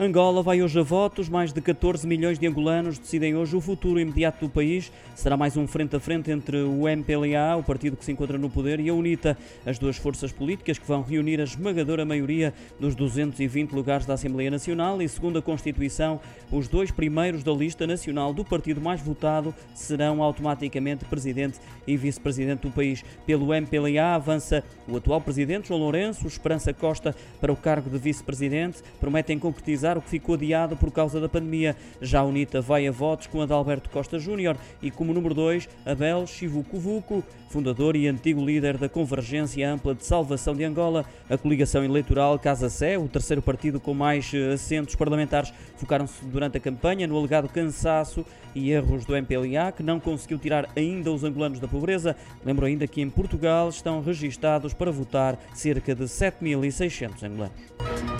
Angola vai hoje a votos, mais de 14 milhões de angolanos decidem hoje o futuro imediato do país. Será mais um frente a frente entre o MPLA, o partido que se encontra no poder, e a UNITA, as duas forças políticas que vão reunir a esmagadora maioria dos 220 lugares da Assembleia Nacional e, segundo a Constituição, os dois primeiros da lista nacional do partido mais votado serão automaticamente presidente e vice-presidente do país. Pelo MPLA avança o atual presidente, João Lourenço, Esperança Costa, para o cargo de vice-presidente, prometem concretizar o que ficou adiado por causa da pandemia. Já a UNITA vai a votos com Adalberto Costa Júnior e como número 2, Abel Chivukuvuku, fundador e antigo líder da Convergência Ampla de Salvação de Angola. A coligação eleitoral Casa Sé, o terceiro partido com mais assentos parlamentares, focaram-se durante a campanha no alegado cansaço e erros do MPLA, que não conseguiu tirar ainda os angolanos da pobreza. Lembro ainda que em Portugal estão registados para votar cerca de 7.600 angolanos.